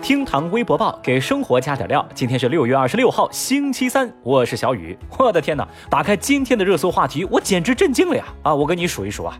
厅堂微博报，给生活加点料。今天是6月26号，星期三，我是小雨。我的天哪，打开今天的热搜话题，我简直震惊了呀！我跟你数一数啊，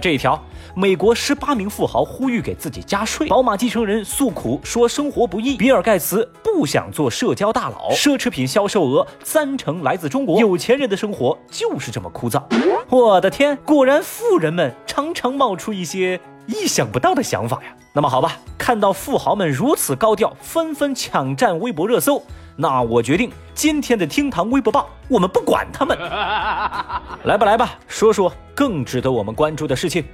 这一条，美国18名富豪呼吁给自己加税；宝马继承人诉苦说生活不易；比尔盖茨不想做社交大佬；奢侈品销售额30%来自中国；有钱人的生活就是这么枯燥。我的天，果然富人们常常冒出一些意想不到的想法呀。那么好吧，看到富豪们如此高调，纷纷抢占微博热搜，那我决定今天的厅堂微博报我们不管他们。来吧，说说更值得我们关注的事情。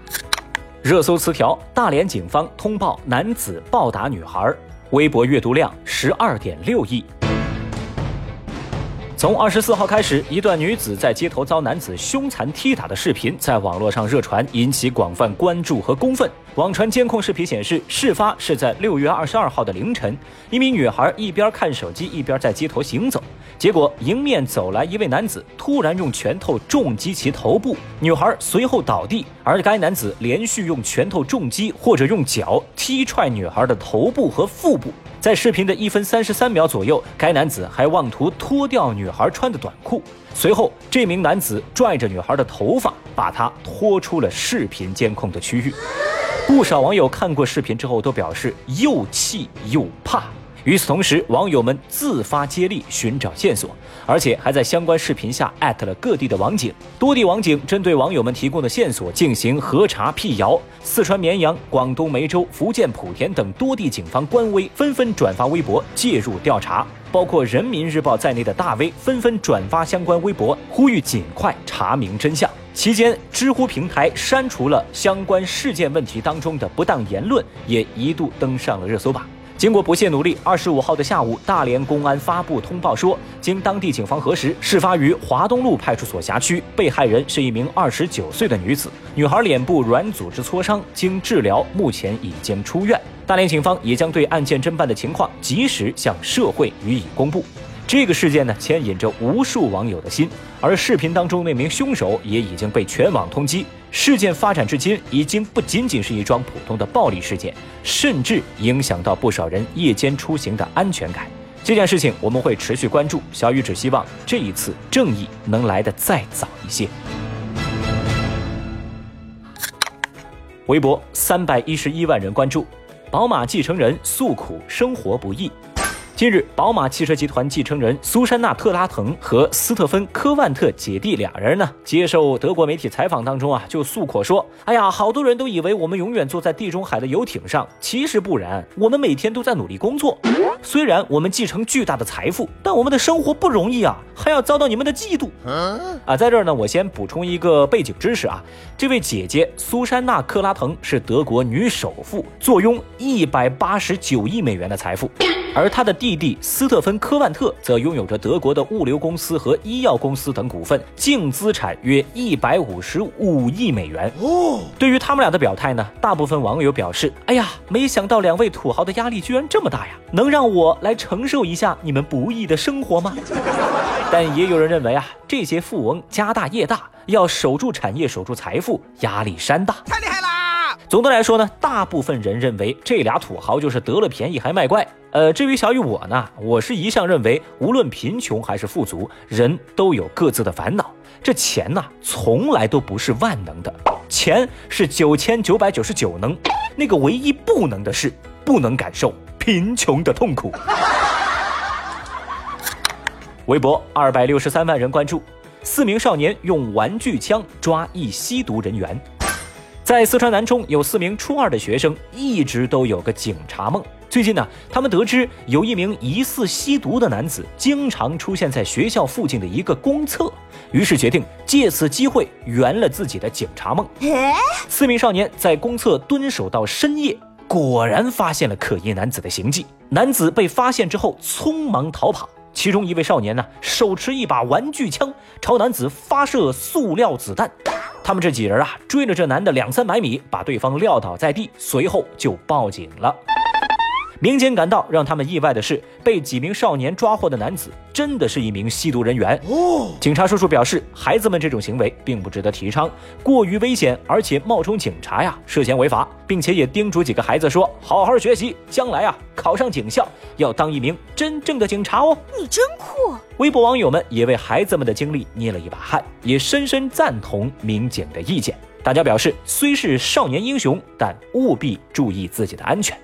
热搜词条：大连警方通报男子暴打女孩，微博阅读量 12.6 亿。从24号开始，一段女子在街头遭男子凶残踢打的视频在网络上热传，引起广泛关注和公愤。网传监控视频显示，事发是在6月22号的凌晨，一名女孩一边看手机一边在街头行走，结果迎面走来一位男子，突然用拳头重击其头部，女孩随后倒地，而该男子连续用拳头重击或者用脚踢踹女孩的头部和腹部。在视频的1分33秒左右，该男子还妄图脱掉女孩穿的短裤，随后这名男子拽着女孩的头发，把她拖出了视频监控的区域。不少网友看过视频之后都表示又气又怕，与此同时，网友们自发接力寻找线索，而且还在相关视频下艾特了各地的网警。多地网警针对网友们提供的线索进行核查辟谣，四川绵阳、广东梅州、福建莆田等多地警方官微纷纷转发微博介入调查，包括人民日报在内的大 V 纷纷转发相关微博，呼吁尽快查明真相。期间，知乎平台删除了相关事件问题当中的不当言论，也一度登上了热搜榜。经过不懈努力，25号的下午，大连公安发布通报说，经当地警方核实，事发于华东路派出所辖区，被害人是一名29岁的女子，女孩脸部软组织挫伤，经治疗目前已经出院。大连警方也将对案件侦办的情况及时向社会予以公布。这个事件呢，牵引着无数网友的心，而视频当中那名凶手也已经被全网通缉。事件发展至今，已经不仅仅是一桩普通的暴力事件，甚至影响到不少人夜间出行的安全感。这件事情我们会持续关注，小雨只希望这一次正义能来得再早一些。微博311万人关注，宝马继承人诉苦生活不易。近日，宝马汽车集团继承人苏珊娜·特拉滕和斯特芬·科万特姐弟俩人呢，接受德国媒体采访当中就诉苦说，好多人都以为我们永远坐在地中海的游艇上，其实不然，我们每天都在努力工作。虽然我们继承巨大的财富，但我们的生活不容易啊，还要遭到你们的嫉妒。在这儿呢，我先补充一个背景知识啊，这位姐姐苏珊娜·克拉滕是德国女首富，坐拥189亿美元的财富。而他的弟弟斯特芬·科万特则拥有着德国的物流公司和医药公司等股份，净资产约155亿美元。对于他们俩的表态呢，大部分网友表示，没想到两位土豪的压力居然这么大呀，能让我来承受一下你们不易的生活吗？但也有人认为这些富翁家大业大，要守住产业，守住财富，压力山大，太厉害了。总的来说呢，大部分人认为这俩土豪就是得了便宜还卖乖。至于小雨我呢，我是一向认为，无论贫穷还是富足，人都有各自的烦恼。这钱呢，从来都不是万能的，钱是9999能，那个唯一不能的是不能感受贫穷的痛苦。微博263万人关注，4名少年用玩具枪抓一吸毒人员。在四川南充，有4名初2的学生一直都有个警察梦。最近呢，他们得知有一名疑似吸毒的男子经常出现在学校附近的一个公厕，于是决定借此机会圆了自己的警察梦。4名少年在公厕蹲守到深夜，果然发现了可疑男子的行迹。男子被发现之后匆忙逃跑，其中一位少年呢，手持一把玩具枪朝男子发射塑料子弹。他们这几人追了这男的200-300米，把对方撂倒在地，随后就报警了。民间赶到，让他们意外的是，被几名少年抓获的男子真的是一名吸毒人员。警察叔叔表示，孩子们这种行为并不值得提倡，过于危险，而且冒充警察呀，涉嫌违法，并且也叮嘱几个孩子说，好好学习，将来啊，考上警校要当一名真正的警察哦。你真酷！微博网友们也为孩子们的经历捏了一把汗，也深深赞同民警的意见。大家表示，虽是少年英雄，但务必注意自己的安全。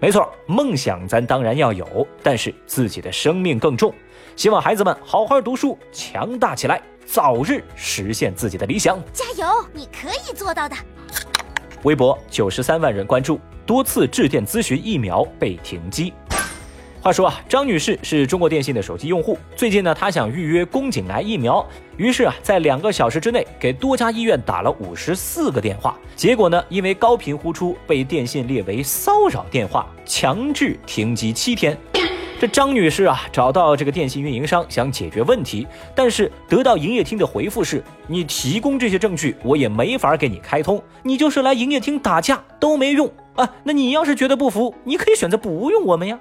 没错，梦想咱当然要有，但是自己的生命更重。希望孩子们好好读书，强大起来，早日实现自己的理想。加油，你可以做到的。微博93万人关注，多次致电咨询疫苗被停机。话说啊，张女士是中国电信的手机用户，最近呢，她想预约宫颈癌疫苗，于是啊，在2个小时之内给多家医院打了54个电话，结果呢，因为高频呼出被电信列为骚扰电话，强制停机7天。这张女士啊，找到这个电信运营商想解决问题，但是得到营业厅的回复是，你提供这些证据，我也没法给你开通，你就是来营业厅打架都没用啊，那你要是觉得不服，你可以选择不用我们呀。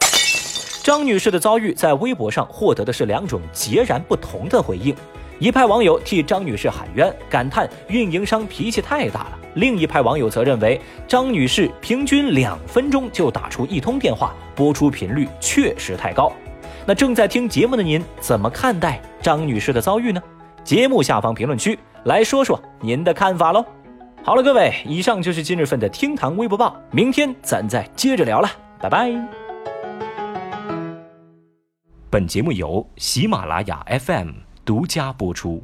张女士的遭遇在微博上获得的是2种截然不同的回应，一派网友替张女士喊冤，感叹运营商脾气太大了；另一派网友则认为张女士平均2分钟就打出1通电话，播出频率确实太高。那正在听节目的您怎么看待张女士的遭遇呢？节目下方评论区来说说您的看法喽。好了，各位，以上就是今日份的厅堂微博报，明天咱再接着聊了，拜拜。本节目由喜马拉雅 FM 独家播出。